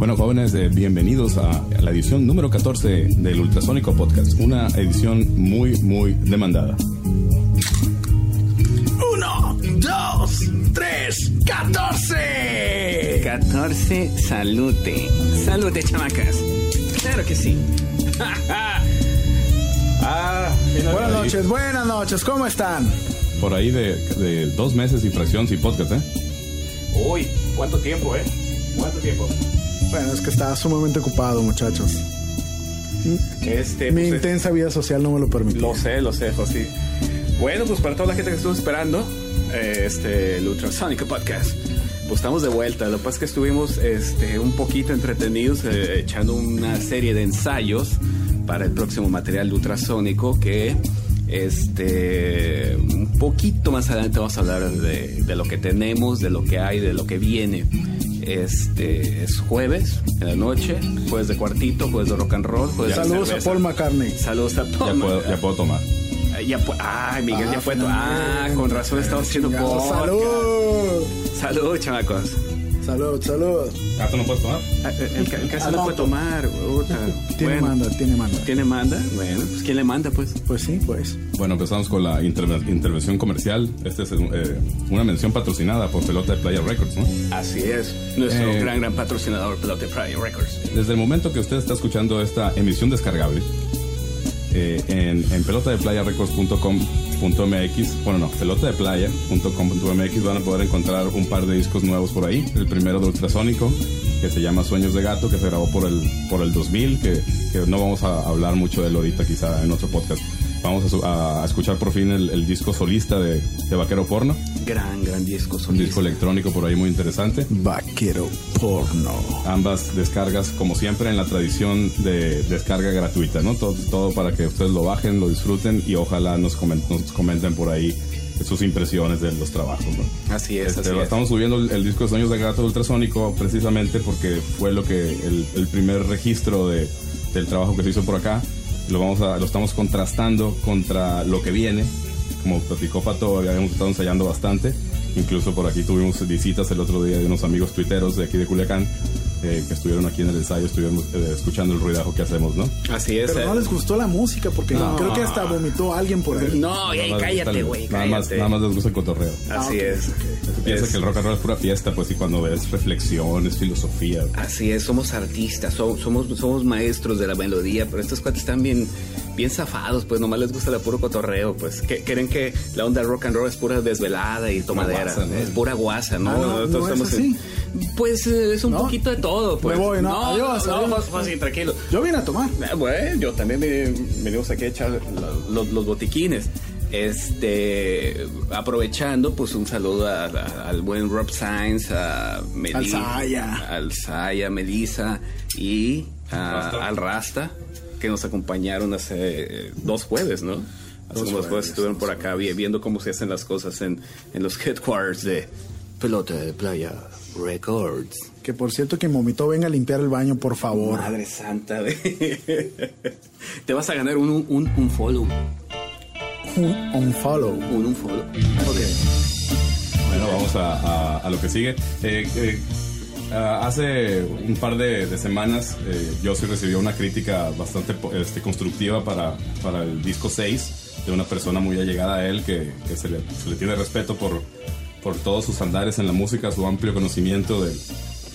Bueno, jóvenes, bienvenidos a la edición número 14 del Ultrasónico Podcast. Una edición muy, muy demandada. 1, 2, 3, 14. 14, salute. Salute, chamacas. Claro que sí. Buenas noches, ¿cómo están? Por ahí de 2 meses sin fracción, sin podcast, ¿eh? Uy, ¿cuánto tiempo, eh? ¿Cuánto tiempo? Bueno, es que estaba sumamente ocupado, muchachos. Mi intensa vida social no me lo permitió. Lo sé, José. Bueno, pues para toda la gente que estuvo esperando el Ultrasonic Podcast, pues estamos de vuelta. Lo que pasa es que estuvimos un poquito entretenidos echando una serie de ensayos para el próximo material ultrasónico, que un poquito más adelante vamos a hablar de lo que tenemos, de lo que hay, de lo que viene. Es jueves en la noche, jueves de cuartito, jueves de rock and roll, jueves de cerveza. Saludos a Paul McCartney. Saludos a Paul. Ya puedo tomar. Miguel, ya fue. Con razón estamos haciendo por. ¡Salud! ¡Salud, chamacos! ¡Salud! ¿Gato no puedes tomar? El caso no puede tomar. ¿Tiene manda? Bueno, pues ¿quién le manda, pues? Pues sí. Bueno, empezamos con la intervención comercial. Esta es una mención patrocinada por Pelota de Playa Records, ¿no? Así es. Nuestro gran patrocinador, Pelota de Playa Records. Desde el momento que usted está escuchando esta emisión descargable, en pelotadeplayarecords.com.mx, pelotadeplaya.com.mx, van a poder encontrar un par de discos nuevos por ahí. El primero de Ultrasónico, que se llama Sueños de Gato, que se grabó por el 2000, que no vamos a hablar mucho de él ahorita, quizá en otro podcast. Vamos a escuchar por fin el disco solista de Vaquero Porno. Gran disco solista. Un disco electrónico por ahí muy interesante. Vaquero Porno. Ambas descargas, como siempre, en la tradición de descarga gratuita, ¿no? Todo para que ustedes lo bajen, lo disfruten y ojalá nos comenten por ahí sus impresiones de los trabajos, ¿no? Así es. Estamos subiendo el disco de Sueños de Gato Ultrasónico precisamente porque fue lo que el primer registro del trabajo que se hizo por acá. Lo estamos contrastando contra lo que viene. Como platicó Pato, habíamos estado ensayando bastante. Incluso por aquí tuvimos visitas el otro día de unos amigos tuiteros de aquí de Culiacán, que estuvieron aquí en el ensayo, estuvieron escuchando el ruidajo que hacemos, ¿no? Así es. Pero no les gustó la música, porque creo que hasta vomitó alguien por ahí. No, ey, cállate, güey. Nada más les gusta el cotorreo. Así es. Piensa que el rock and roll es pura fiesta, pues, y cuando ves reflexiones, filosofía. Así es, somos artistas, somos maestros de la melodía, pero estos cuates están bien zafados, pues nomás les gusta el puro cotorreo, pues. Creen que la onda rock and roll es pura desvelada y tomadera, guasa, ¿no? Es pura guasa, ¿no? Pues es un poquito de todo, pues. Me voy, ¿no? Adiós. Fácil, tranquilo. Yo vine a tomar. Bueno, yo también venimos aquí a echar los botiquines. Aprovechando, pues un saludo al buen Rob Sainz, a Alzaya, Melissa y al Rasta, que nos acompañaron hace 2 jueves, ¿no? Hace unos jueves estuvieron por acá viendo cómo se hacen las cosas en los headquarters de Pelota de Playa Records. Que por cierto, quien vomitó, venga a limpiar el baño, por favor. Madre santa, te vas a ganar un follow. Un follow. Ok. Bueno, vamos a lo que sigue. Hace un par de semanas yo sí recibí una crítica bastante constructiva para el disco 6 de una persona muy allegada a él, que se le tiene respeto por todos sus andares en la música, su amplio conocimiento de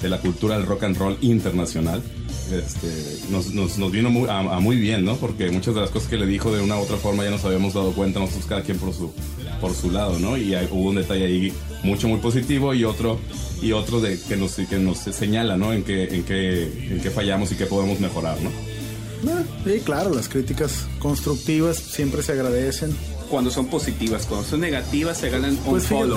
la cultura del rock and roll internacional. Nos vino muy bien, ¿no? Porque muchas de las cosas que le dijo de una u otra forma ya nos habíamos dado cuenta nosotros, cada quien por su lado, ¿no? Y hubo un detalle ahí mucho muy positivo y otro que nos señala, ¿no? En qué fallamos y qué podemos mejorar, ¿no? Sí, claro, las críticas constructivas siempre se agradecen. Cuando son positivas, cuando son negativas se ganan un follow.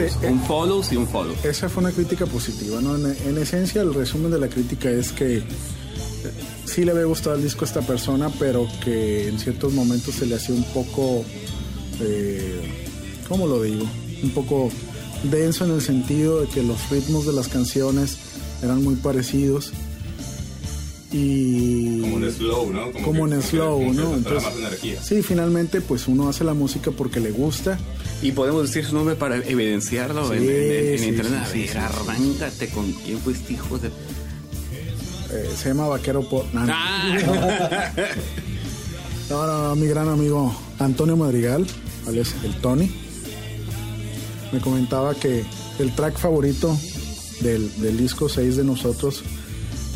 Esa fue una crítica positiva, ¿no? En esencia, el resumen de la crítica es que sí le había gustado el disco a esta persona, pero que en ciertos momentos se le hacía un poco... ¿cómo lo digo? Un poco denso en el sentido de que los ritmos de las canciones eran muy parecidos y... Como en slow, ¿no? Como en slow, ¿no? Entonces, más energía. Sí, finalmente pues uno hace la música porque le gusta. Y podemos decir su nombre para evidenciarlo, sí, en internet. Sí, arráncate con quién fuiste, hijo de... Se llama Vaquero Porno. No, mi gran amigo Antonio Madrigal, alias el Tony, me comentaba que el track favorito del disco 6 de nosotros,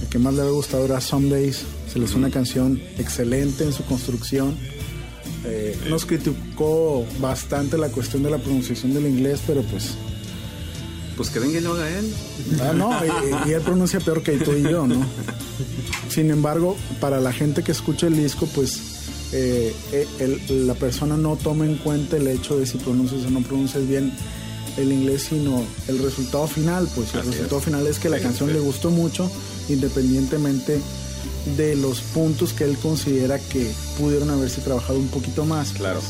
el que más le había gustado, era Somedays. Se le hizo una canción excelente en su construcción. Nos criticó bastante la cuestión de la pronunciación del inglés, pero pues que venga y lo haga él. Y él pronuncia peor que tú y yo, ¿no? Sin embargo, para la gente que escucha el disco, la persona no toma en cuenta el hecho de si pronuncias o no pronuncias bien el inglés, sino el resultado final. El resultado final es que la canción le gustó mucho, independientemente de los puntos que él considera que pudieron haberse trabajado un poquito más. Claro.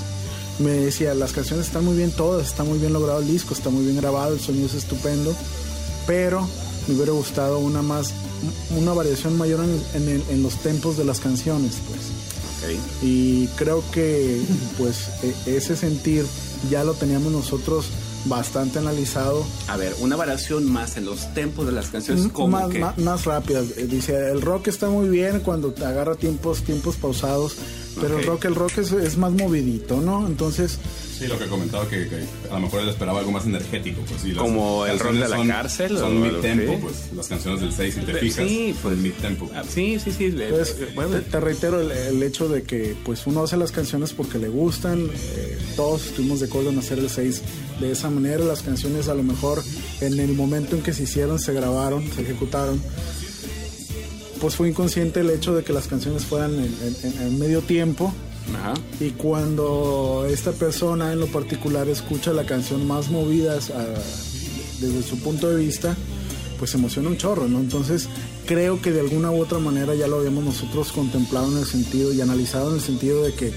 Me decía, las canciones están muy bien todas, está muy bien logrado el disco, está muy bien grabado, el sonido es estupendo, pero me hubiera gustado una variación mayor en los tempos de las canciones, Okay. Y creo que ese sentir ya lo teníamos nosotros bastante analizado. A ver, una variación más en los tempos de las canciones, más rápidas. Dice, el rock está muy bien cuando te agarra tiempos pausados, pero el rock es más movidito, ¿no? Entonces, sí, lo que comentaba que a lo mejor él esperaba algo más energético, como el rock de la cárcel, son mid-tempo, las canciones del 6, si te fijas. Sí, mid-tempo. Sí. Te reitero el hecho de que uno hace las canciones porque le gustan. Todos estuvimos de acuerdo en hacer el 6 de esa manera. Las canciones, a lo mejor en el momento en que se hicieron, se grabaron, se ejecutaron, fue inconsciente el hecho de que las canciones fueran en medio tiempo. Ajá. Y cuando esta persona en lo particular escucha la canción más movida desde su punto de vista, se emociona un chorro, ¿no? Entonces creo que de alguna u otra manera ya lo habíamos nosotros contemplado en el sentido y analizado en el sentido de que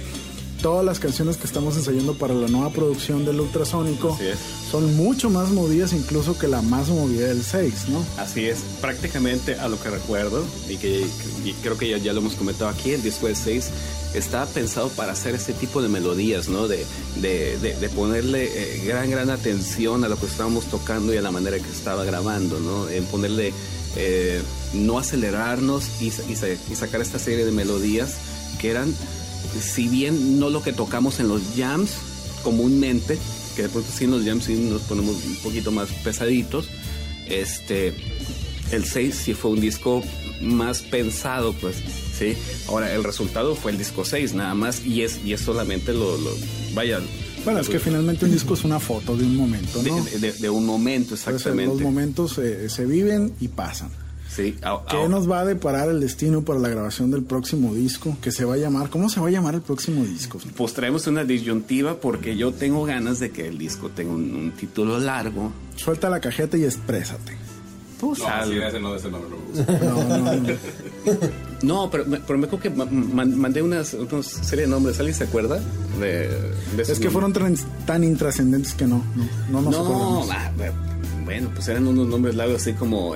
todas las canciones que estamos ensayando para la nueva producción del Ultrasónico son mucho más movidas incluso que la más movida del 6, ¿no? Así es, prácticamente a lo que recuerdo, y creo que ya lo hemos comentado aquí, el disco del 6 está pensado para hacer este tipo de melodías, ¿no? De ponerle gran atención a lo que estábamos tocando y a la manera que estaba grabando, ¿no? En ponerle, no acelerarnos y sacar esta serie de melodías que eran, si bien no lo que tocamos en los jams comúnmente, que de pronto sí en los jams sí nos ponemos un poquito más pesaditos, el 6 sí fue un disco más pensado, sí. Ahora, el resultado fue el disco 6 nada más, y es solamente es que finalmente un disco es una foto de un momento, ¿no? De un momento, exactamente. Entonces, los momentos se viven y pasan. Sí. ¿Qué nos va a deparar el destino para la grabación del próximo disco? ¿Qué se va a llamar? ¿Cómo se va a llamar el próximo disco? Pues traemos una disyuntiva porque yo tengo ganas de que el disco tenga un título largo. Suelta la cajeta y exprésate. No, pero me acuerdo que mandé una serie de nombres. ¿Alguien se acuerda? Es que fueron tan intrascendentes que no nos acordamos. Bueno, eran unos nombres largos así como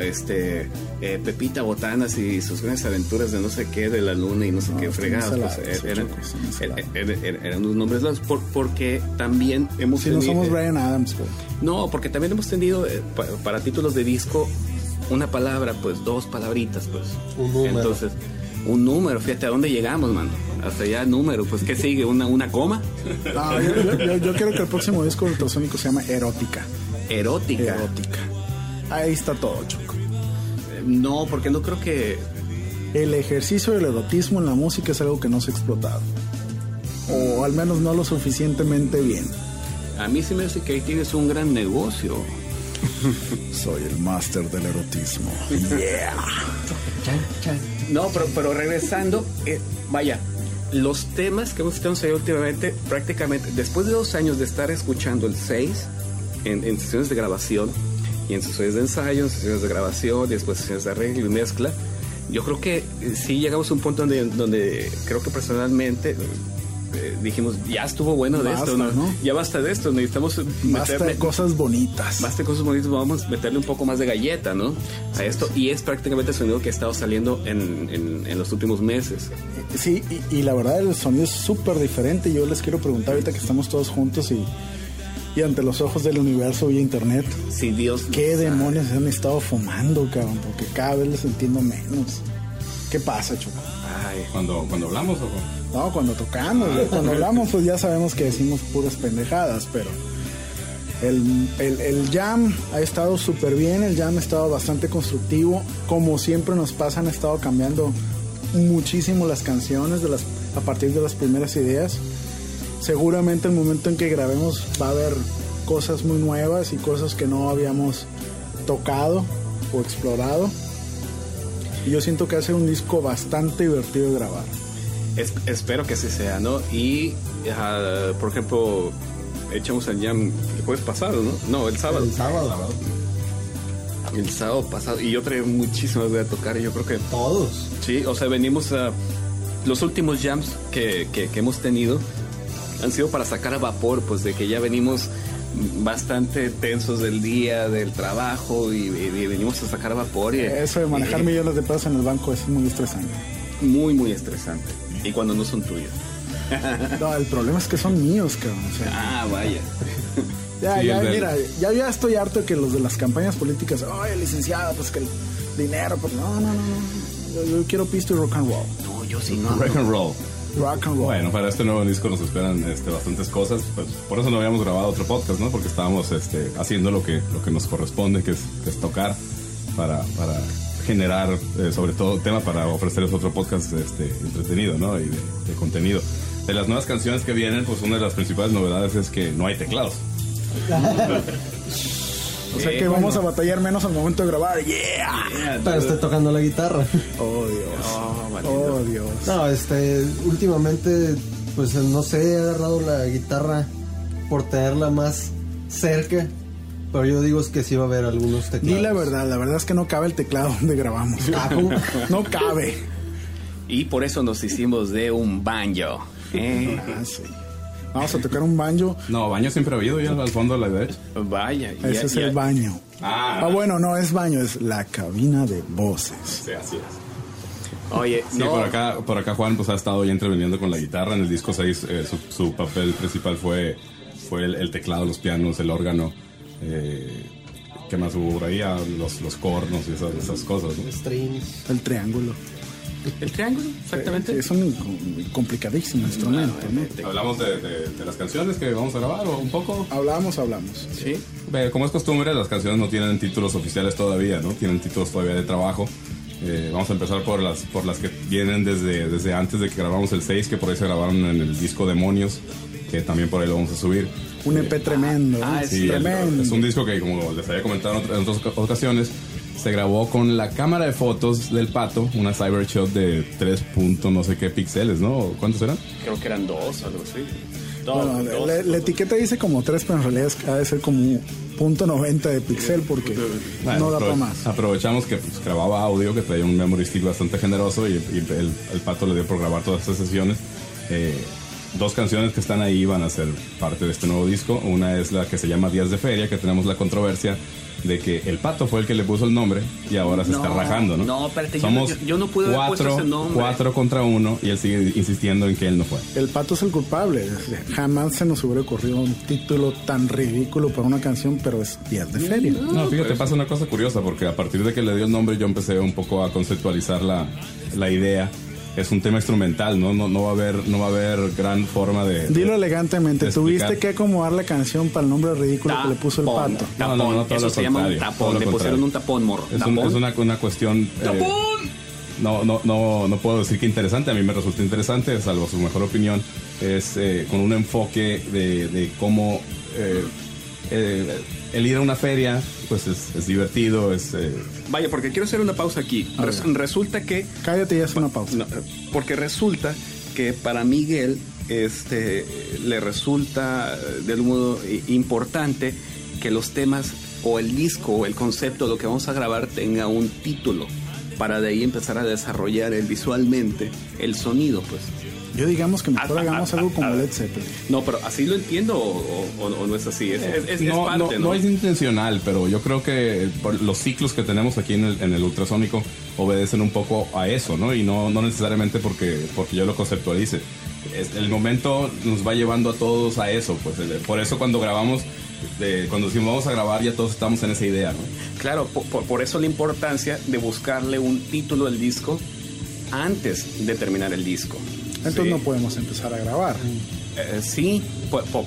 Pepita Botanas y sus grandes aventuras de no sé qué, de la luna y no sé qué fregados. Eran unos nombres largos porque también hemos tenido... no somos Bryan Adams. No, porque también hemos tenido para títulos de disco una palabra, dos palabritas, Un número. Entonces, un número, fíjate a dónde llegamos, mano. Hasta allá número, ¿qué sigue? ¿Una coma? No, yo quiero que el próximo disco de Ultrasónico se llama Erótica. Ahí está todo, Choco. No, porque no creo que... El ejercicio del erotismo en la música es algo que no se ha explotado. O al menos no lo suficientemente bien. A mí se me hace que ahí tienes un gran negocio. Soy el máster del erotismo. Yeah. No, pero regresando, los temas que hemos estado ensayando últimamente, prácticamente, después de 2 años de estar escuchando el 6... En sesiones de grabación y en sesiones de ensayo, en sesiones de grabación y después sesiones de arreglo y mezcla, yo creo que sí llegamos a un punto donde creo que personalmente dijimos, ya estuvo bueno de esto, ¿no? Ya basta de esto, necesitamos meterle cosas bonitas. Basta de cosas bonitas, vamos a meterle un poco más de galleta, ¿no? A esto, y es prácticamente el sonido que ha estado saliendo en los últimos meses. Sí, y la verdad el sonido es súper diferente. Yo les quiero preguntar ahorita que estamos todos juntos y ante los ojos del universo y internet, sí, Dios, qué demonios han estado fumando, cabrón, porque cada vez les entiendo menos. ¿Qué pasa, Choco? Ay, ¿cuando hablamos o cómo? No, cuando tocamos. Cuando hablamos, pues ya sabemos que decimos puras pendejadas, pero el jam ha estado súper bien. El jam ha estado bastante constructivo. Como siempre nos pasa, han estado cambiando muchísimo las canciones a partir de las primeras ideas. Seguramente el momento en que grabemos va a haber cosas muy nuevas y cosas que no habíamos tocado o explorado. Y yo siento que hace un disco bastante divertido de grabar. Espero que así sea, ¿no? Y, por ejemplo, echamos el jam el jueves pasado, ¿no? No, el sábado. El sábado pasado. Y yo traía muchísimas de tocar y yo creo que... Todos. Sí, o sea, venimos a... Los últimos jams que hemos tenido han sido para sacar a vapor, pues de que ya venimos bastante tensos del día, del trabajo, y venimos a sacar a vapor. Y eso de manejar millones de pesos en el banco es muy estresante. Muy, muy estresante. Y cuando no son tuyos. No, el problema es que son míos, cabrón. O sea, vaya. Ya, sí, ya, mira, ya estoy harto que los de las campañas políticas, ay, licenciado, pues que el dinero, pues no. Yo quiero pisto y rock and roll. No, yo sí no. Rock and roll. Rock and roll. Bueno, para este nuevo disco nos esperan bastantes cosas. Pues, por eso no habíamos grabado otro podcast, ¿no? Porque estábamos haciendo lo que nos corresponde, que es tocar para generar, sobre todo, tema para ofrecerles otro podcast entretenido, ¿no? Y de contenido. De las nuevas canciones que vienen, pues una de las principales novedades es que no hay teclados. O sea que vamos a batallar menos al momento de grabar. Yeah. Pero estoy tocando la guitarra. Oh, Dios. Oh, Dios. No, últimamente, pues no sé, he agarrado la guitarra por tenerla más cerca. Pero yo digo es que sí va a haber algunos teclados. Di la verdad es que no cabe el teclado donde grabamos. No cabe. Y por eso nos hicimos de un banjo. Sí. Vamos a tocar un banjo. No, baño siempre ha habido ya al fondo de la derecha. Vaya. Ese es el baño. Bueno, no es baño, es la cabina de voces. Sí, así es. Oye, sí, no. Por acá Juan pues ha estado ya interviniendo con la guitarra. En el disco 6 su papel principal fue el teclado, los pianos, el órgano. ¿Qué más hubo por ahí? Los cornos y esas cosas, ¿no? Strings. El triángulo. El triángulo, exactamente. Es un complicadísimo instrumento, ¿no? Hablamos de las canciones que vamos a grabar, o un poco. Hablamos. Sí. Como es costumbre, las canciones no tienen títulos oficiales todavía, ¿no? Tienen títulos todavía de trabajo. Vamos a empezar por las que vienen desde antes de que grabamos el 6, que por ahí se grabaron en el disco Demonios, que también por ahí lo vamos a subir. Un EP tremendo. Sí, tremendo. Es un disco que, como les había comentado en otras ocasiones, se grabó con la cámara de fotos del Pato, una Cybershot de 3. No sé qué píxeles, ¿no? ¿Cuántos eran? Creo que eran 2, algo así. Bueno, la etiqueta dice como 3, pero en realidad ha de ser como .90 de píxel porque bueno, no da para más. Aprovechamos que pues, grababa audio, que traía un memory stick bastante generoso y el Pato le dio por grabar todas estas sesiones. 2 canciones que están ahí van a ser parte de este nuevo disco. Una es la que se llama Días de Feria, que tenemos la controversia de que el Pato fue el que le puso el nombre y ahora se está rajando, ¿no? No, espérate, somos yo no pude haber puesto ese nombre. 4 contra 1 y él sigue insistiendo en que él no fue. El Pato es el culpable. Jamás se nos hubiera ocurrido un título tan ridículo para una canción, pero es Días de Feria. No, fíjate, pasa una cosa curiosa porque a partir de que le dio el nombre yo empecé un poco a conceptualizar la idea. Es un tema instrumental, ¿no? No va a haber gran forma de... Dilo elegantemente, tuviste que acomodar la canción para el nombre ridículo que le puso el Pato. Tapón, no, todo eso se llama un tapón, le pusieron un tapón, morro. Es una cuestión... ¡Tapón! No puedo decir que interesante, a mí me resulta interesante, salvo su mejor opinión. Es con un enfoque de cómo... el ir a una feria, pues es divertido, es... Vaya, porque quiero hacer una pausa aquí. Resulta que... Cállate y haz una pausa. No, porque resulta que para Miguel le resulta de algún modo importante que los temas o el disco o el concepto de lo que vamos a grabar tenga un título para de ahí empezar a desarrollar visualmente el sonido, pues. Yo digamos que mejor hagamos algo como Led Zeppelin. No, pero así lo entiendo o no es así. Es parte, ¿no? No es intencional, pero yo creo que los ciclos que tenemos aquí en el ultrasónico obedecen un poco a eso, ¿no? Y no necesariamente porque yo lo conceptualice. El momento nos va llevando a todos a eso, pues. Por eso cuando grabamos, cuando decimos vamos a grabar, ya todos estamos en esa idea, ¿no? Claro, por eso la importancia de buscarle un título al disco antes de terminar el disco. Entonces sí, no podemos empezar a grabar. Sí,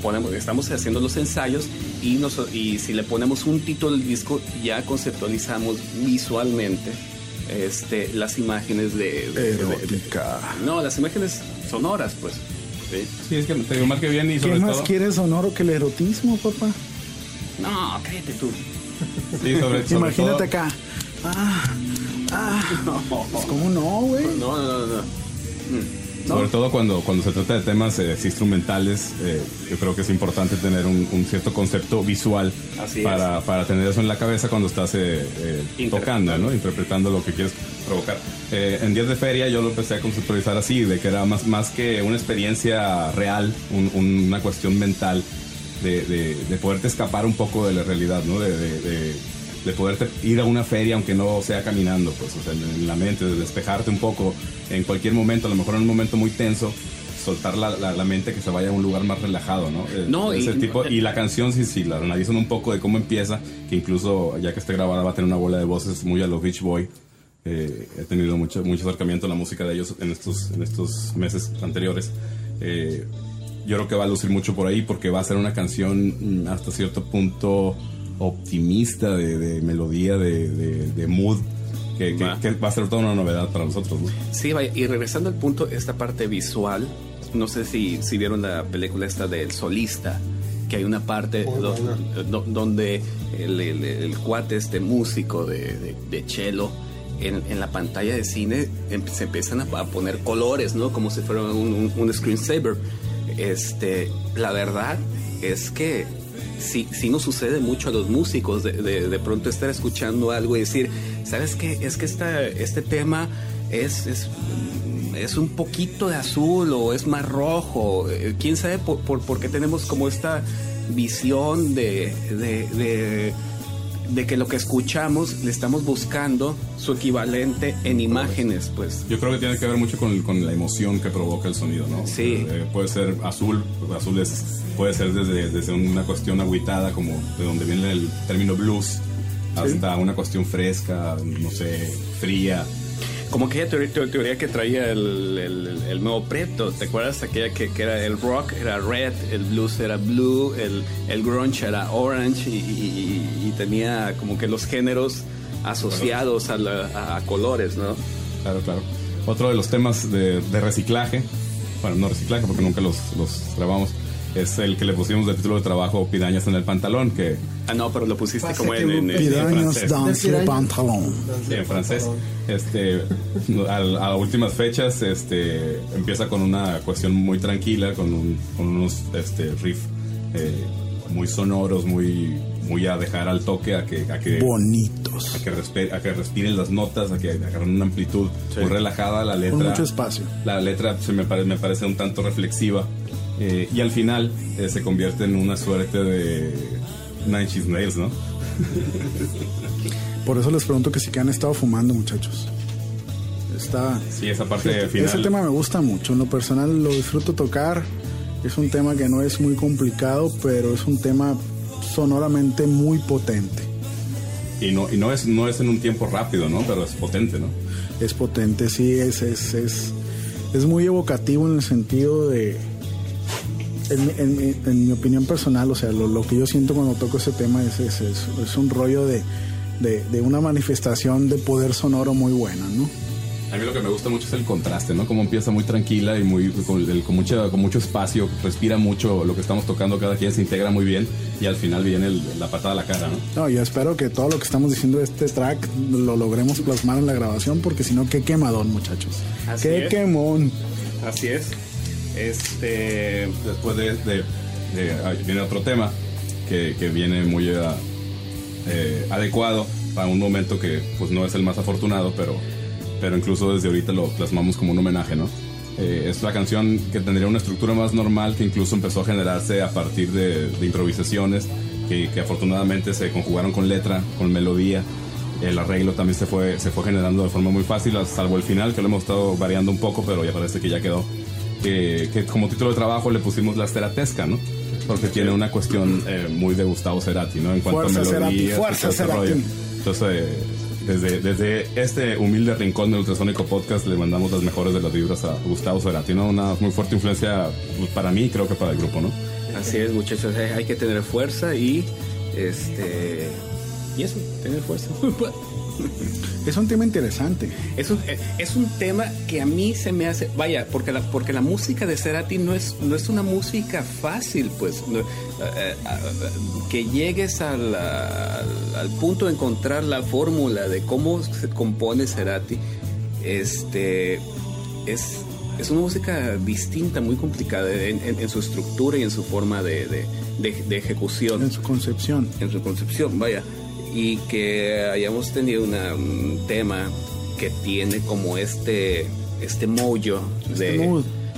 ponemos, estamos haciendo los ensayos y, si le ponemos un título al disco, ya conceptualizamos visualmente las imágenes de... Erótica. No, las imágenes sonoras, pues. Sí, sí, es que te digo más que bien y sobre todo... ¿Qué más quieres sonoro que el erotismo, papá? No, cállate tú. Sí, sobre imagínate todo... acá. Ah, ah. No. Pues ¿cómo no, güey? No. ¿No? Sobre todo cuando se trata de temas instrumentales, yo creo que es importante tener un cierto concepto visual para tener eso en la cabeza cuando estás tocando, ¿no? Interpretando lo que quieres provocar. En Días de Feria yo lo empecé a conceptualizar así, de que era más que una experiencia real, una cuestión mental de poderte escapar un poco de la realidad, ¿no? De poderte ir a una feria, aunque no sea caminando, pues, o sea, en la mente, de despejarte un poco en cualquier momento, a lo mejor en un momento muy tenso, soltar la mente, que se vaya a un lugar más relajado, ¿no? No, ese tipo, y la canción, sí, la analizan un poco de cómo empieza, que incluso ya que esté grabada va a tener una bola de voces muy a los Beach Boy. He tenido mucho acercamiento a la música de ellos en estos meses anteriores. Yo creo que va a lucir mucho por ahí, porque va a ser una canción hasta cierto punto optimista, de melodía, de mood, que va a ser toda una novedad para nosotros, ¿no? Sí, vaya, y regresando al punto, esta parte visual, no sé si vieron la película esta del solista, que hay una parte donde el cuate, este músico de cello, en la pantalla de cine se empiezan a poner colores, ¿no? Como si fuera un screensaver. La verdad es que Sí nos sucede mucho a los músicos de pronto estar escuchando algo y decir, ¿sabes qué? Es que este tema es un poquito de azul, o es más rojo. ¿Quién sabe por qué tenemos como esta visión de que lo que escuchamos le estamos buscando su equivalente en imágenes, pues? Yo creo que tiene que ver mucho con la emoción que provoca el sonido, ¿no? Sí. Puede ser azul puede ser desde una cuestión agüitada, como de donde viene el término blues, hasta una cuestión fresca, no sé, fría. Como aquella teoría que traía el nuevo Preto, ¿te acuerdas? Aquella que era el rock era red, el blues era blue, el grunge era orange, y tenía como que los géneros asociados a colores, ¿no? Claro. Otro de los temas de reciclaje, bueno, no reciclaje porque nunca los grabamos, es el que le pusimos de título de trabajo, Pirañas en el pantalón, que... Ah, no, pero lo pusiste pase como en francés. Dans le pantalón. Sí, en francés. A últimas fechas, empieza con una cuestión muy tranquila, con unos riffs muy sonoros, muy a dejar al toque, a que bonitos, a que respiren las notas, a que agarren una amplitud muy relajada. La letra, con mucho espacio. La letra me parece un tanto reflexiva. Y al final se convierte en una suerte de Nine Inch Nails, ¿no? Por eso les pregunto que si que han estado fumando, muchachos. Sí, esa parte final. Ese tema me gusta mucho, en lo personal lo disfruto tocar. Es un tema que no es muy complicado, pero es un tema sonoramente muy potente. Y no es en un tiempo rápido, ¿no? Pero es potente, ¿no? Es potente, sí, es muy evocativo en el sentido de... En mi opinión personal, o sea, lo que yo siento cuando toco ese tema es un rollo de una manifestación de poder sonoro muy buena, ¿no? A mí lo que me gusta mucho es el contraste, ¿no? Como empieza muy tranquila y muy con mucho espacio, respira mucho lo que estamos tocando, cada quien se integra muy bien, y al final viene la patada a la cara, ¿no? No, yo espero que todo lo que estamos diciendo de este track lo logremos plasmar en la grabación, porque si no, qué quemadón, muchachos. Así qué es. Quemón. Así es. Después viene otro tema que viene muy adecuado para un momento que pues no es el más afortunado, pero incluso desde ahorita lo plasmamos como un homenaje, ¿no? Es la canción que tendría una estructura más normal, que incluso empezó a generarse a partir de improvisaciones que afortunadamente se conjugaron con letra, con melodía. El arreglo también se fue generando de forma muy fácil, salvo el final, que lo hemos estado variando un poco, pero ya parece que ya quedó. Que como título de trabajo le pusimos La Ceratesca, ¿no? Porque tiene una cuestión muy de Gustavo Cerati, ¿no? En cuanto a melodía, Cerati. Entonces Desde este humilde rincón del Ultrasónico Podcast le mandamos las mejores de las vibras a Gustavo Cerati, ¿no? Una muy fuerte influencia para mí, creo que para el grupo, ¿no? Así es, muchachos, hay que tener fuerza y eso, tener fuerza. Es un tema interesante. Es un tema que a mí se me hace, vaya, porque la música de Cerati no es una música fácil, pues no, que llegues al punto de encontrar la fórmula de cómo se compone Cerati. Es una música distinta, muy complicada en su estructura y en su forma de ejecución, en su concepción, vaya. Y que hayamos tenido un tema que tiene como este mollo,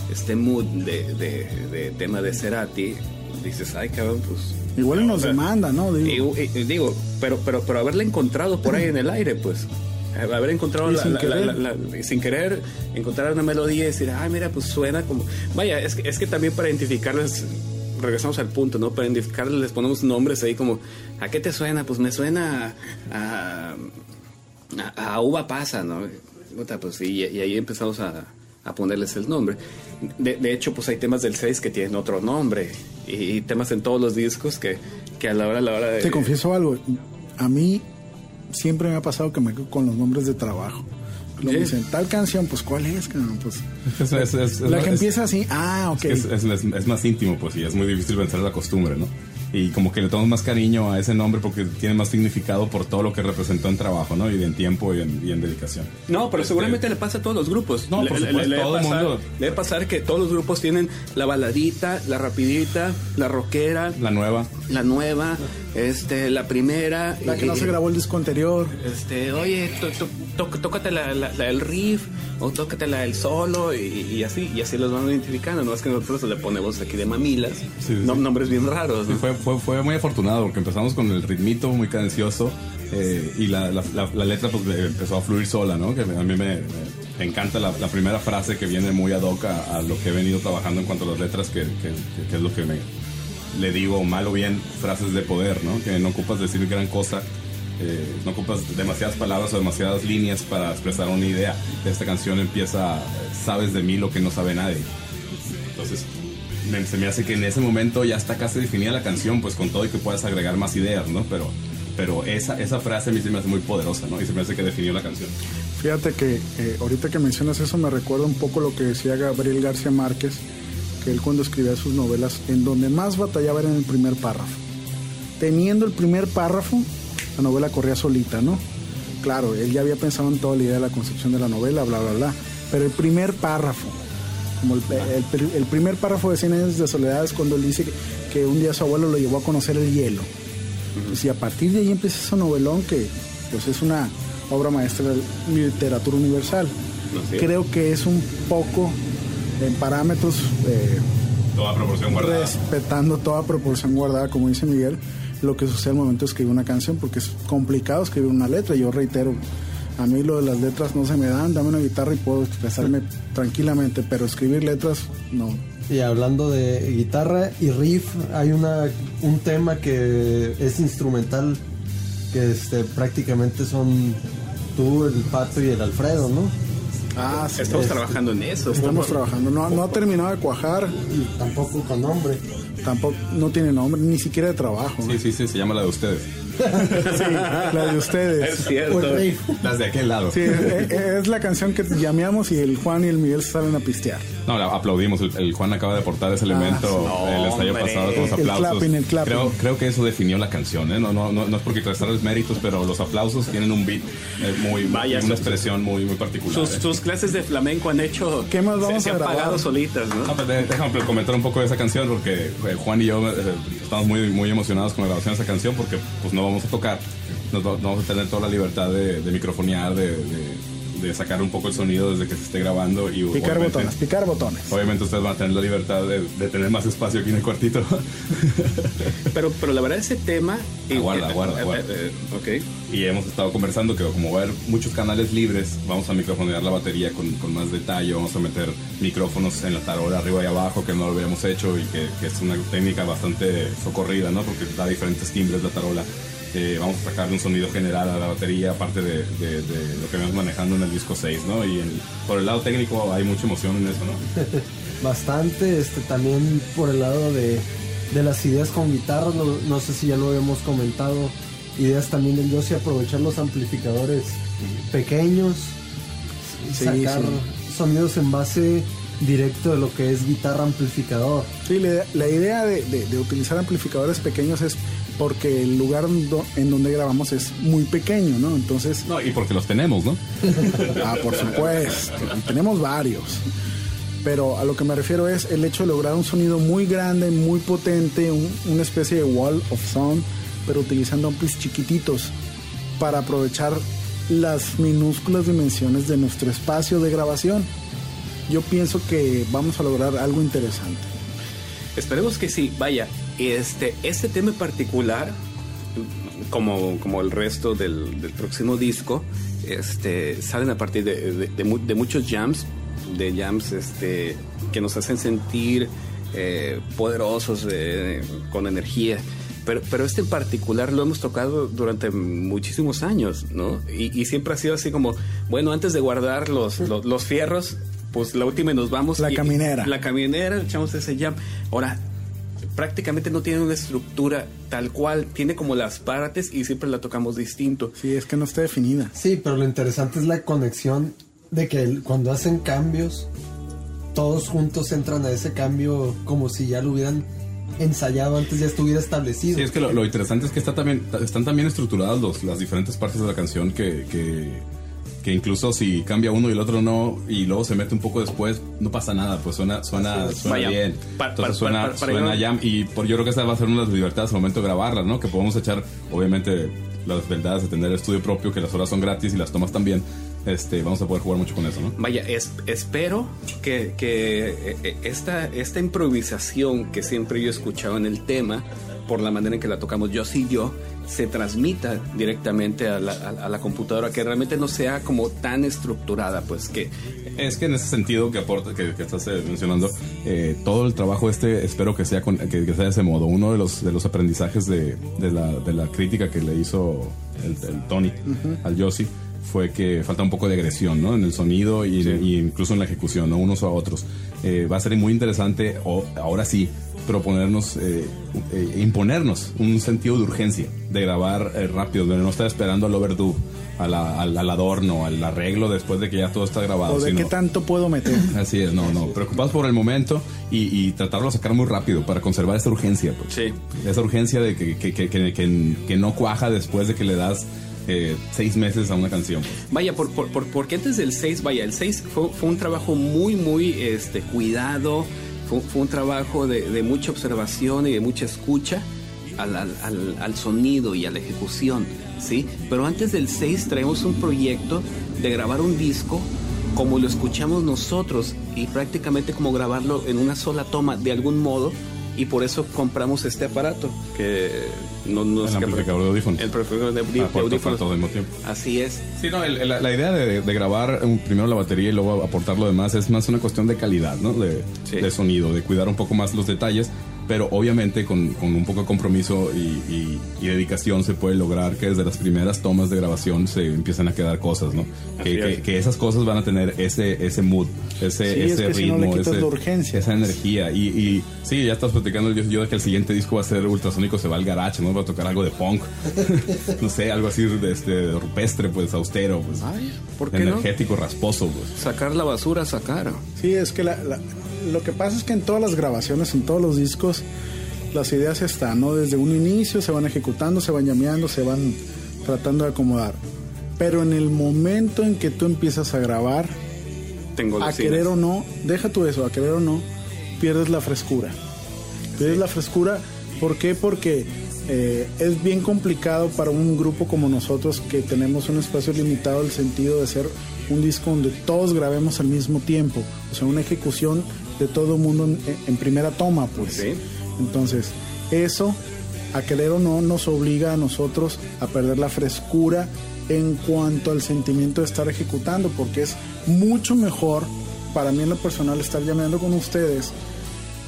este mood de tema de Cerati, dices, ay cabrón, pues igual nos demanda, ¿no? Digo, pero haberle encontrado por ahí en el aire, pues haber encontrado sin querer encontrar una melodía y decir, ay mira, pues suena como, vaya, es que también para identificarlas, regresamos al punto, ¿no? Para identificarles les ponemos nombres ahí como, ¿a qué te suena? Pues me suena a uva pasa, ¿no? Pues, y ahí empezamos a ponerles el nombre. De hecho, pues hay temas del 6 que tienen otro nombre y temas en todos los discos que a la hora de... Te confieso algo, a mí siempre me ha pasado que me quedo con los nombres de trabajo. Lo sí. Dicen, tal canción, pues ¿cuál es? Pues, la que empieza así, ok. Es más íntimo, pues, y es muy difícil vencer la costumbre, ¿no? Y como que le tomamos más cariño a ese nombre porque tiene más significado por todo lo que representó en trabajo, ¿no? Y en tiempo y en dedicación. No, pero seguramente le pasa a todos los grupos. No, por supuesto, le debe pasar que todos los grupos tienen la baladita, la rapidita, la rockera. La nueva, la primera. La que no se grabó el disco anterior. Oye, tócate la del riff o tócate la del solo y así los van identificando. No es que nosotros le ponemos aquí de mamilas, nombres bien raros, ¿no? Fue muy afortunado porque empezamos con el ritmito muy cadencioso y la letra pues empezó a fluir sola, ¿no? Que a mí me encanta la primera frase que viene muy ad hoc a lo que he venido trabajando en cuanto a las letras, que es lo que le digo, mal o bien, frases de poder, ¿no? Que no ocupas decir gran cosa, no ocupas demasiadas palabras o demasiadas líneas para expresar una idea. Esta canción empieza, sabes de mí lo que no sabe nadie. Entonces... se me hace que en ese momento ya está casi definida la canción, pues con todo y que puedas agregar más ideas, ¿no? Pero esa frase a mí se me hace muy poderosa, ¿no? Y se me hace que definió la canción. Fíjate que ahorita que mencionas eso me recuerda un poco lo que decía Gabriel García Márquez, que él cuando escribía sus novelas, en donde más batallaba era en el primer párrafo. Teniendo el primer párrafo, la novela corría solita, ¿no? Claro, él ya había pensado en toda la idea de la concepción de la novela, bla, bla, bla. Pero el primer párrafo... como el primer párrafo de Cien Años de Soledad es cuando él dice que un día su abuelo lo llevó a conocer el hielo. Uh-huh. Y a partir de ahí empieza ese novelón que pues es una obra maestra de literatura universal. No, sí. Creo que es un poco en parámetros... toda proporción guardada. Respetando toda proporción guardada, como dice Miguel, lo que sucede al momento de escribir una canción, porque es complicado escribir una letra. Yo reitero... a mí lo de las letras no se me dan, dame una guitarra y puedo expresarme tranquilamente, pero escribir letras, no. Y hablando de guitarra y riff, hay un tema que es instrumental, que prácticamente son tú, el Pato y el Alfredo, ¿no? Ah, sí. Estamos trabajando en eso. Estamos trabajando, no ha terminado de cuajar. Y tampoco con nombre. Tampoco, no tiene nombre, ni siquiera de trabajo. Sí, ¿no? sí, se llama la de ustedes. Sí, la de ustedes. Es cierto. Pues, las de aquel lado. Sí, es la canción que llamamos y el Juan y el Miguel se salen a pistear. No, aplaudimos. El Juan acaba de aportar ese elemento el ensayo pasado con los aplausos. El clapping. Creo que eso definió la canción, ¿eh? No es porque restar los méritos, pero los aplausos tienen un beat muy... vaya, una expresión muy, muy particular. Sus clases de flamenco han hecho... ¿qué más vamos a grabar? Apagado solitas, ¿no? Déjame comentar un poco de esa canción porque Juan y yo estamos muy, muy emocionados con la grabación de esa canción porque pues no vamos a tocar, no vamos a tener toda la libertad de microfonear, de sacar un poco el sonido desde que se esté grabando y picar botones. Obviamente ustedes van a tener la libertad de tener más espacio aquí en el cuartito. pero la verdad ese tema aguarda. Okay. Y hemos estado conversando que como va a haber muchos canales libres, vamos a microfonear la batería con más detalle, vamos a meter micrófonos en la tarola arriba y abajo que no lo habíamos hecho y que es una técnica bastante socorrida, ¿no? Porque da diferentes timbres la tarola. Vamos a sacarle un sonido general a la batería, aparte de lo que vamos manejando en el disco 6, ¿no? Y por el lado técnico hay mucha emoción en eso, ¿no? Bastante, también por el lado de las ideas con guitarras, no sé si ya lo habíamos comentado, ideas también del Yossi, aprovechar los amplificadores pequeños, sacar sonidos en base directo de lo que es guitarra amplificador. Sí, la idea de utilizar amplificadores pequeños es porque el lugar en donde grabamos es muy pequeño, ¿no? Entonces... No, y porque los tenemos, ¿no? Ah, por supuesto, tenemos varios. Pero a lo que me refiero es el hecho de lograr un sonido muy grande, muy potente, una especie de wall of sound, pero utilizando amplis chiquititos para aprovechar las minúsculas dimensiones de nuestro espacio de grabación. Yo pienso que vamos a lograr algo interesante. Esperemos que sí. Vaya, este tema en particular, como el resto del próximo disco, salen a partir de muchos jams que nos hacen sentir poderosos, con energía. Pero en particular lo hemos tocado durante muchísimos años, ¿no? Y siempre ha sido así como, bueno, antes de guardar los fierros, pues la última y nos vamos. La caminera, echamos ese jam. Ahora, prácticamente no tiene una estructura tal cual, tiene como las partes y siempre la tocamos distinto. Sí, es que no está definida. Sí, pero lo interesante es la conexión de que cuando hacen cambios, todos juntos entran a ese cambio como si ya lo hubieran ensayado antes, ya estuviera establecido. Sí, es que lo interesante es que están también estructuradas las diferentes partes de la canción que incluso si cambia uno y el otro no, y luego se mete un poco después, no pasa nada, pues suena bien. Entonces suena jam, y yo creo que esta va a ser una de las libertades al momento de grabarla, ¿no? Que podemos echar, obviamente, las verdades de tener estudio propio, que las horas son gratis y las tomas también. Vamos a poder jugar mucho con eso, ¿no? Vaya, espero que esta improvisación que siempre yo he escuchado en el tema, por la manera en que la tocamos yo, se transmita directamente a la computadora, que realmente no sea como tan estructurada, pues que... Es que en ese sentido que aporta, que estás mencionando, todo el trabajo espero que sea que sea de ese modo. Uno de los aprendizajes de la crítica que le hizo el Tony al Yossi fue que falta un poco de agresión, ¿no? En el sonido y incluso en la ejecución, ¿no? Unos a otros. Va a ser muy interesante, ahora sí, proponernos, imponernos un sentido de urgencia, de grabar rápido, de no estar esperando al overdub, al adorno, al arreglo después de que ya todo está grabado. O de qué tanto puedo meter. Así es, no. Preocupados por el momento y tratarlo de sacar muy rápido para conservar esa urgencia, pues. Sí. Esa urgencia de que no cuaja después de que le das 6 meses a una canción. Vaya, porque antes del 6, vaya, el 6 fue un trabajo muy, muy cuidado. Fue un trabajo de mucha observación y de mucha escucha al sonido y a la ejecución, ¿sí? Pero antes del 6 traemos un proyecto de grabar un disco como lo escuchamos nosotros y prácticamente como grabarlo en una sola toma de algún modo, y por eso compramos este aparato que no el amplificador de audífonos. El amplificador de audífonos. Todo el mismo tiempo. Así es. Sí, la idea de grabar primero la batería y luego aportar lo demás es más una cuestión de calidad, ¿no? De sonido, de cuidar un poco más los detalles, pero obviamente con un poco de compromiso y dedicación se puede lograr que desde las primeras tomas de grabación se empiezan a quedar cosas, ¿no? Que esas cosas van a tener ese mood, ese ritmo, si no la urgencia, esa energía. Y sí, ya estás platicando yo de que el siguiente disco va a ser Ultrasónico, se va al garage, ¿no? Va a tocar algo de punk, no sé, algo así de rupestre, pues austero, pues. Ay, ¿por qué energético, no? Rasposo, pues. Sacar la basura, sacar. Sí, es que lo que pasa es que en todas las grabaciones, en todos los discos, las ideas están, ¿no? Desde un inicio se van ejecutando, se van llameando, se van tratando de acomodar. Pero en el momento en que tú empiezas a grabar, a querer o no, deja tú eso, a querer o no, pierdes la frescura. Pierdes la frescura, ¿por qué? Porque es bien complicado para un grupo como nosotros, que tenemos un espacio limitado, el sentido de ser un disco donde todos grabemos al mismo tiempo, o sea, una ejecución de todo el mundo en primera toma, pues. Sí. Entonces, eso, a querer o no, nos obliga a nosotros a perder la frescura en cuanto al sentimiento de estar ejecutando, porque es mucho mejor, para mí en lo personal, estar llameando con ustedes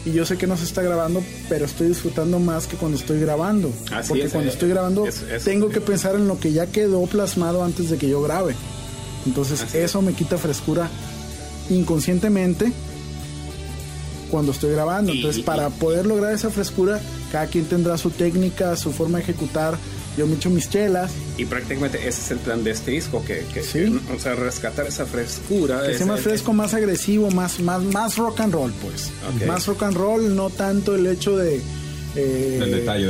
y yo sé que no se está grabando, pero estoy disfrutando más que cuando estoy grabando. Así porque es, cuando estoy grabando tengo que pensar en lo que ya quedó plasmado antes de que yo grabe. Entonces eso me quita frescura inconscientemente cuando estoy grabando. Entonces para poder lograr esa frescura, cada quien tendrá su técnica, su forma de ejecutar. Yo me echo mis chelas. Y prácticamente ese es el plan de este disco, que o sea, rescatar esa frescura. Que sea más fresco, más agresivo, más rock and roll, pues. Okay. Más rock and roll, no tanto el hecho de... Del detalle,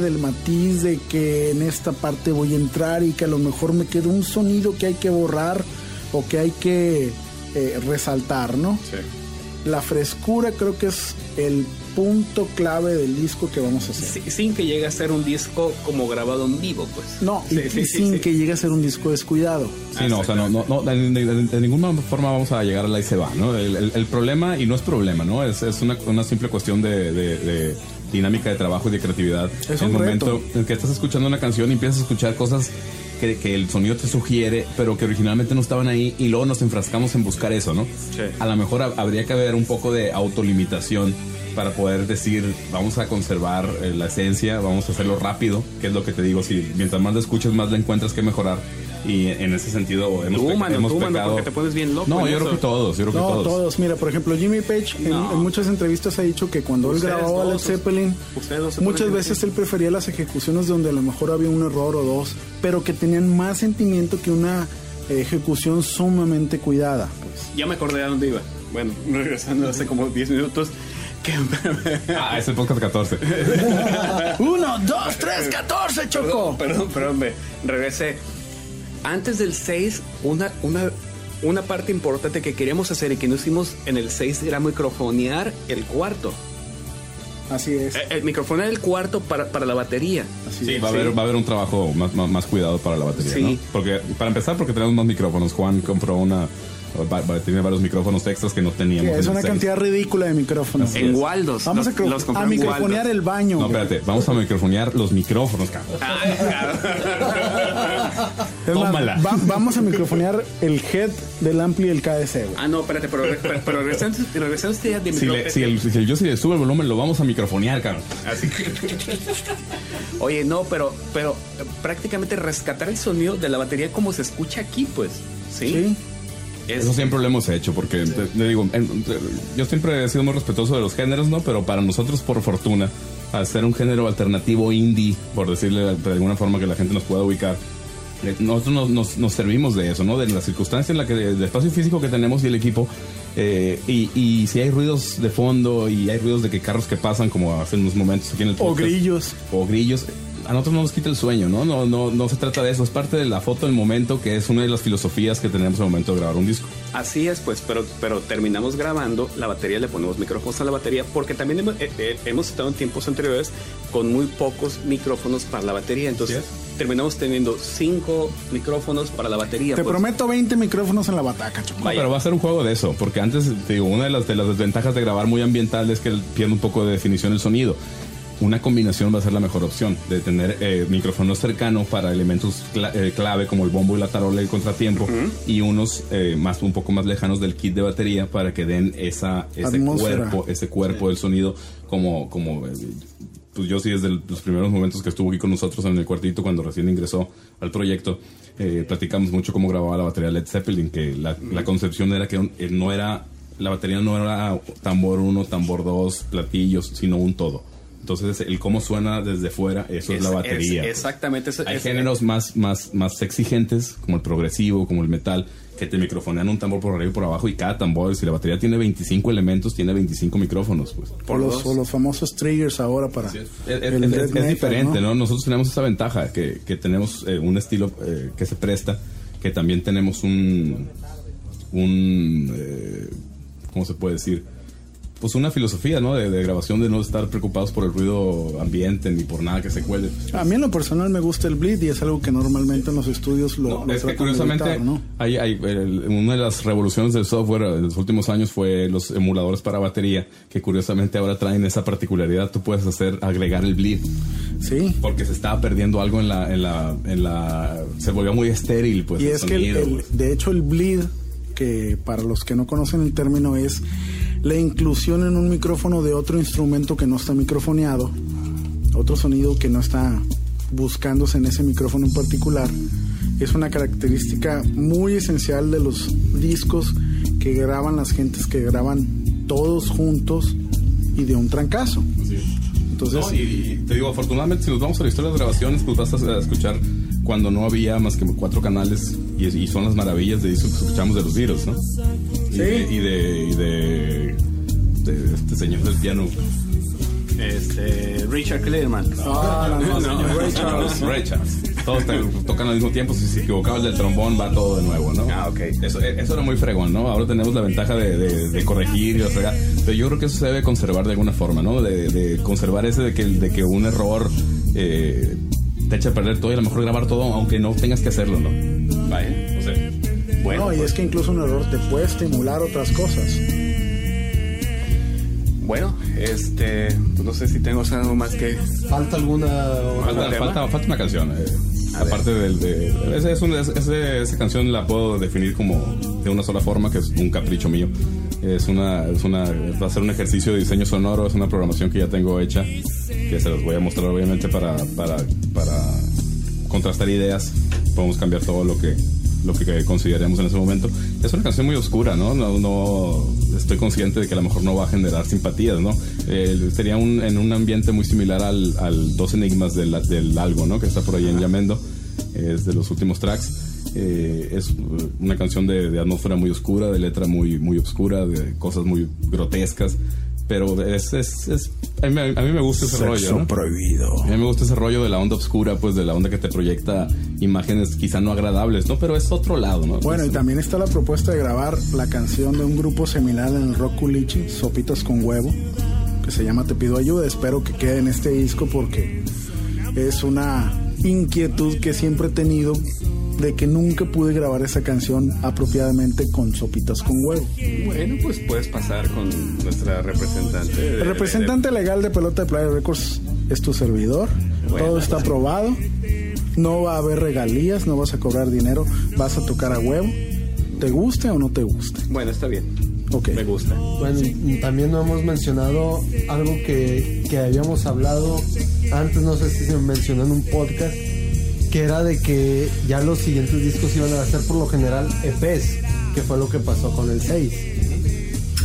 del matiz, de que en esta parte voy a entrar y que a lo mejor me quedó un sonido que hay que borrar o que hay que resaltar, ¿no? Sí. La frescura creo que es el punto clave del disco que vamos a hacer. Sin que llegue a ser un disco como grabado en vivo, pues. No, sí, y sin que llegue a ser un disco descuidado. Sí, no, o sea, no, de ninguna forma vamos a llegar a la y se va, ¿no? El problema, y no es problema, ¿no? Es una simple cuestión de dinámica de trabajo y de creatividad. Es un momento reto en que estás escuchando una canción y empiezas a escuchar cosas que el sonido te sugiere, pero que originalmente no estaban ahí, y luego nos enfrascamos en buscar eso, ¿no? Sí. A lo mejor habría que haber un poco de autolimitación para poder decir, vamos a conservar la esencia, vamos a hacerlo rápido, que es lo que te digo, si mientras más la escuchas, más la encuentras que mejorar. Y en ese sentido hemos pecado, porque te pones bien loco. No, yo creo que todos. Mira, por ejemplo, Jimmy Page en muchas entrevistas ha dicho que cuando él grabó a Led Zeppelin, muchas veces él prefería las ejecuciones donde a lo mejor había un error o dos, pero que tenían más sentimiento que una ejecución sumamente cuidada, pues. Ya me acordé a dónde iba. Bueno, regresando hace como 10 minutos. Es el podcast 14. 1, 2, 3, 14, Choco. Perdón, me regresé. Antes del 6, una parte importante que queríamos hacer y que no hicimos en el 6 era microfonear el cuarto. Así es. El microfonear el cuarto para la batería. Va a haber un trabajo más cuidado para la batería, sí, ¿no? Porque, para empezar, porque tenemos más micrófonos. Juan compró tiene varios micrófonos extras que no teníamos. Es una cantidad ridícula de micrófonos. En Waldos. Vamos a microfonear el baño. No, espérate, vamos a microfonear los micrófonos, cabrón. Tómala. Vamos a microfonear el head del ampli y el KDC. No, espérate, pero regresando este día de micrófono. Si yo le subo el volumen, lo vamos a microfonear, cabrón. Así que... Oye, no, pero prácticamente rescatar el sonido de la batería como se escucha aquí, pues. Sí. Eso siempre lo hemos hecho, porque te digo, yo siempre he sido muy respetuoso de los géneros, ¿no? Pero para nosotros, por fortuna, al ser un género alternativo indie, por decirle de alguna forma que la gente nos pueda ubicar, nosotros nos servimos de eso, ¿no? De la circunstancia en la que, del espacio físico que tenemos y el equipo, y si hay ruidos de fondo y hay ruidos de que carros que pasan, como hace unos momentos aquí en el podcast, o grillos, a nosotros no nos quita el sueño, ¿no? No se trata de eso, es parte de la foto del momento, que es una de las filosofías que tenemos al momento de grabar un disco. Así es, pues, pero terminamos grabando, la batería, le ponemos micrófonos a la batería, porque también hemos estado en tiempos anteriores con muy pocos micrófonos para la batería, entonces... ¿Sí? Terminamos teniendo 5 micrófonos para la batería. Te prometo 20 micrófonos en la bataca, Choco. No, pero va a ser un juego de eso, porque antes, te digo, una de las desventajas de grabar muy ambiental es que pierde un poco de definición el sonido. Una combinación va a ser la mejor opción, de tener micrófonos cercanos para elementos clave como el bombo y la tarola y el contratiempo, y unos un poco más lejanos del kit de batería para que den ese cuerpo del sonido como pues yo sí, desde los primeros momentos que estuvo aquí con nosotros en el cuartito, cuando recién ingresó al proyecto, platicamos mucho cómo grababa la batería Led Zeppelin, que la concepción era que la batería no era tambor 1, tambor 2, platillos, sino un todo. Entonces, el cómo suena desde fuera, eso es la batería. Exactamente. Hay géneros más exigentes, como el progresivo, como el metal, que te microfonean un tambor por arriba y por abajo, y cada tambor, si la batería tiene 25 elementos, tiene 25 micrófonos, pues. Por los famosos triggers ahora para... Sí, es diferente, ¿no? Nosotros tenemos esa ventaja, que tenemos un estilo que se presta, que también tenemos un ¿cómo se puede decir? Pues una filosofía, ¿no? De grabación, de no estar preocupados por el ruido ambiente ni por nada que se cuele. A mí en lo personal me gusta el bleed, y es algo que normalmente en los estudios lo es que curiosamente evitar, ¿no? Una de las revoluciones del software en los últimos años fue los emuladores para batería, que curiosamente ahora traen esa particularidad. Tú puedes agregar el bleed. Sí. Porque se estaba perdiendo algo en la se volvió muy estéril, pues. Y es sonido, que de hecho el bleed, que para los que no conocen el término, es La inclusión en un micrófono de otro instrumento que no está microfoneado, otro sonido que no está buscándose en ese micrófono en particular, es una característica muy esencial de los discos que graban las gentes, que graban todos juntos y de un trancazo. Entonces, no, y te digo, afortunadamente, si nos vamos a la historia de las grabaciones, pues vas a escuchar cuando no había más que 4 canales, y son las maravillas de eso que escuchamos de los Beatles, ¿no? Sí. Y de este señor del piano, Richard Clayderman. Richard. Todos tocan al mismo tiempo. Si se equivocaba el del trombón, va todo de nuevo, ¿no? Ah, ok. Eso era muy fregón, ¿no? Ahora tenemos la ventaja de corregir y la fregada. Pero yo creo que eso se debe conservar de alguna forma, ¿no? De conservar ese de que un error te echa a perder todo, y a lo mejor grabar todo aunque no tengas que hacerlo, ¿no? Vaya, o sea, bueno. No, y pues, es que incluso un error te puede estimular otras cosas. Bueno, no sé si tengo algo más que... ¿Falta alguna? Falta una canción. Aparte del... Esa canción la puedo definir como de una sola forma, que es un capricho mío. Va a ser un ejercicio de diseño sonoro, es una programación que ya tengo hecha, que se los voy a mostrar obviamente para contrastar ideas. Podemos cambiar todo lo que consideremos en ese momento. Es una canción muy oscura, ¿no? No estoy consciente de que a lo mejor no va a generar simpatías, ¿no? Sería en un ambiente muy similar al Dos Enigmas del Algo, ¿no? Que está por ahí en Jamendo, es de los últimos tracks. Es una canción de atmósfera muy oscura, de letra muy, muy oscura, de cosas muy grotescas. Pero a mí me gusta ese rollo, ¿no? Sexo prohibido. A mí me gusta ese rollo de la onda oscura, pues de la onda que te proyecta imágenes quizá no agradables, ¿no? Pero es otro lado, ¿no? Bueno, y también está la propuesta de grabar la canción de un grupo similar en el rock culichi, Sopitas con Huevo, que se llama Te Pido Ayuda. Espero que quede en este disco porque es una inquietud que siempre he tenido, de que nunca pude grabar esa canción apropiadamente con Sopitas con Huevo. Bueno, pues puedes pasar con nuestra representante. El representante legal de Pelota de Playa Records es tu servidor. Bueno, todo está aprobado. No va a haber regalías, no vas a cobrar dinero, vas a tocar a huevo. ¿Te guste o no te guste? Bueno, está bien. Okay. Me gusta. Bueno, sí. También no hemos mencionado algo que habíamos hablado antes, no sé si se mencionó en un podcast, que era de que ya los siguientes discos iban a ser por lo general EPs, que fue lo que pasó con el 6.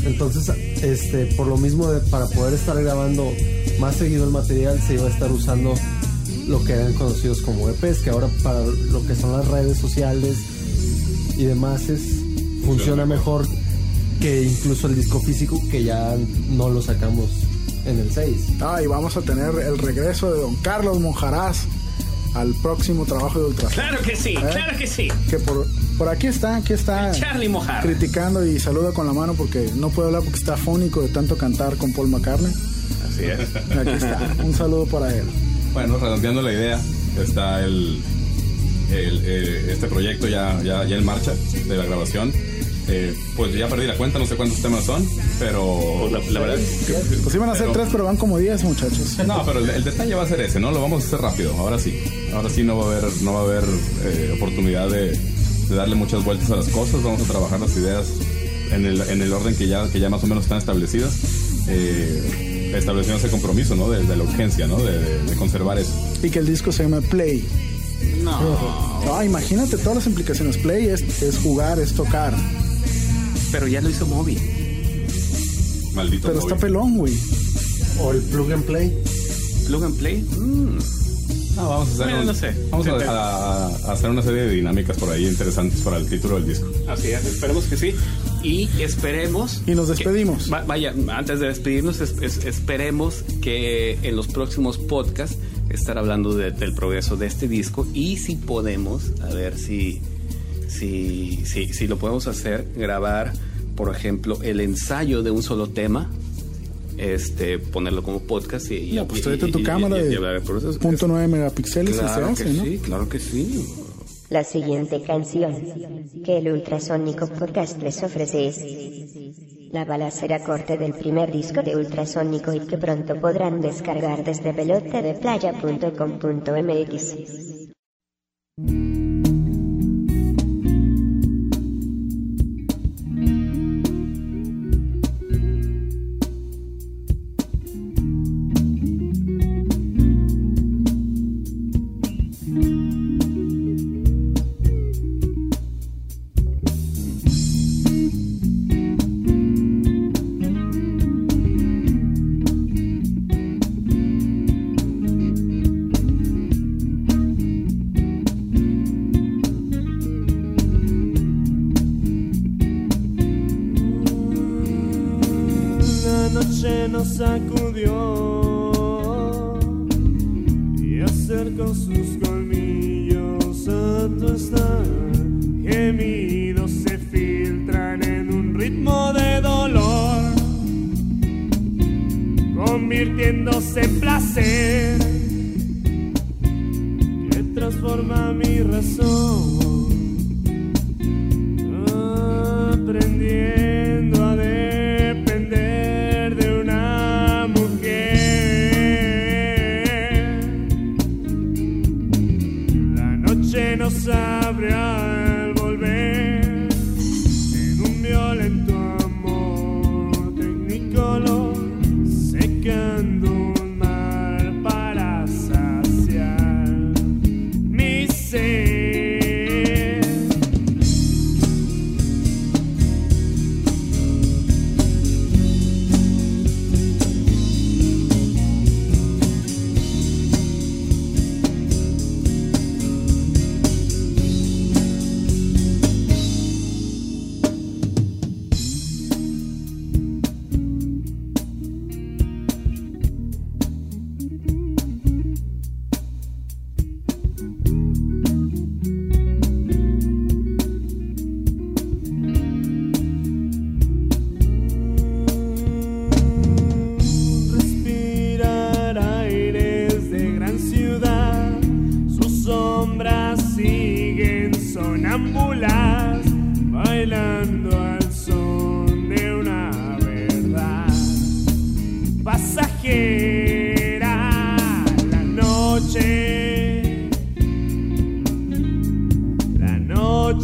Entonces, por lo mismo, para poder estar grabando más seguido el material, se iba a estar usando lo que eran conocidos como EPs, que ahora para lo que son las redes sociales y demás funciona mejor que incluso el disco físico, que ya no lo sacamos en el 6. Y vamos a tener el regreso de don Carlos Monjaraz al próximo trabajo de Ultrasónico. Claro que sí, claro que sí. Que por aquí está Charlie Mojar criticando y saluda con la mano porque no puede hablar porque está afónico de tanto cantar con Paul McCartney. Así es. Aquí está, un saludo para él. Bueno, redondeando la idea, está este proyecto ya en marcha de la grabación. Pues ya perdí la cuenta, no sé cuántos temas son, pero la verdad pues iban a ser 3, pero van como 10, muchachos. No, pero el detalle va a ser ese, ¿no? Lo vamos a hacer rápido, ahora sí no va a haber oportunidad de darle muchas vueltas a las cosas. Vamos a trabajar las ideas en el orden que ya más o menos están establecidas, estableciendo ese compromiso, ¿no? De la urgencia, ¿no? De conservar eso. Y que el disco se llama Play. No, imagínate todas las implicaciones. Play es jugar, es tocar. Pero ya lo hizo Moby. Maldito Pero Moby. Está pelón, güey. O el Plug and Play. ¿Plug and Play? Vamos a hacer a hacer una serie de dinámicas por ahí interesantes para el título del disco. Así es, esperemos que sí. Y esperemos... Y nos despedimos. Antes de despedirnos, esperemos que en los próximos podcasts estar hablando del progreso de este disco, y si podemos, a ver si lo podemos hacer, grabar, por ejemplo, el ensayo de un solo tema, ponerlo como podcast y ya, pues tráete tu cámara de 0.9 megapíxeles. Claro que sí, claro que sí. La siguiente canción que el Ultrasónico Podcast les ofrece es la balacera corte del primer disco de Ultrasónico, y que pronto podrán descargar desde pelotadeplaya.com.mx. noche nos sacudió y acercó sus colmillos a tu estar. Gemidos se filtran en un ritmo de dolor, convirtiéndose en placer que transforma mi razón. Aprendiendo a depender de una mujer. La noche nos abre al volver en un violento amor tecnicolor, secando un mar para saciar mi sed.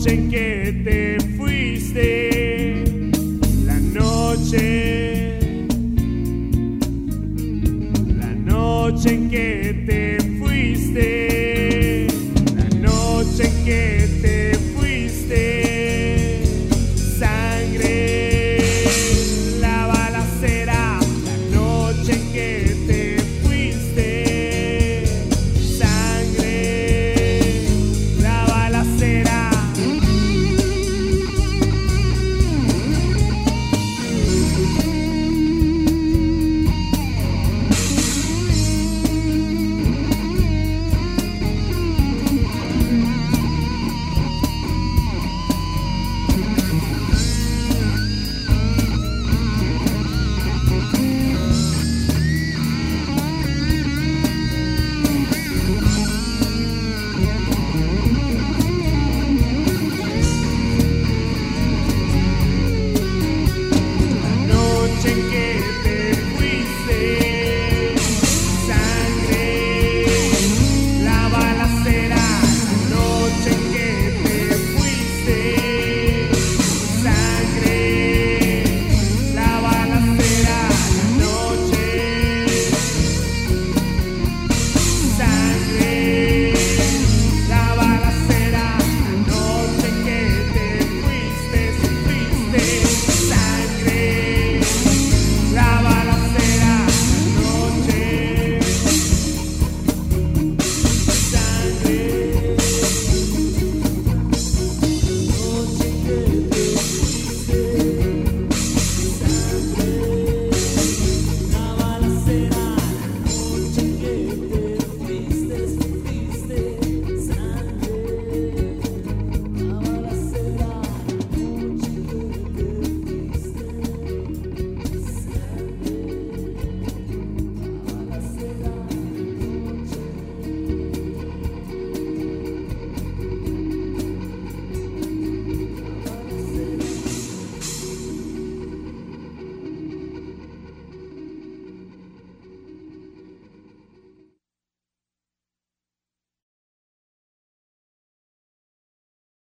En que te fuiste, la noche.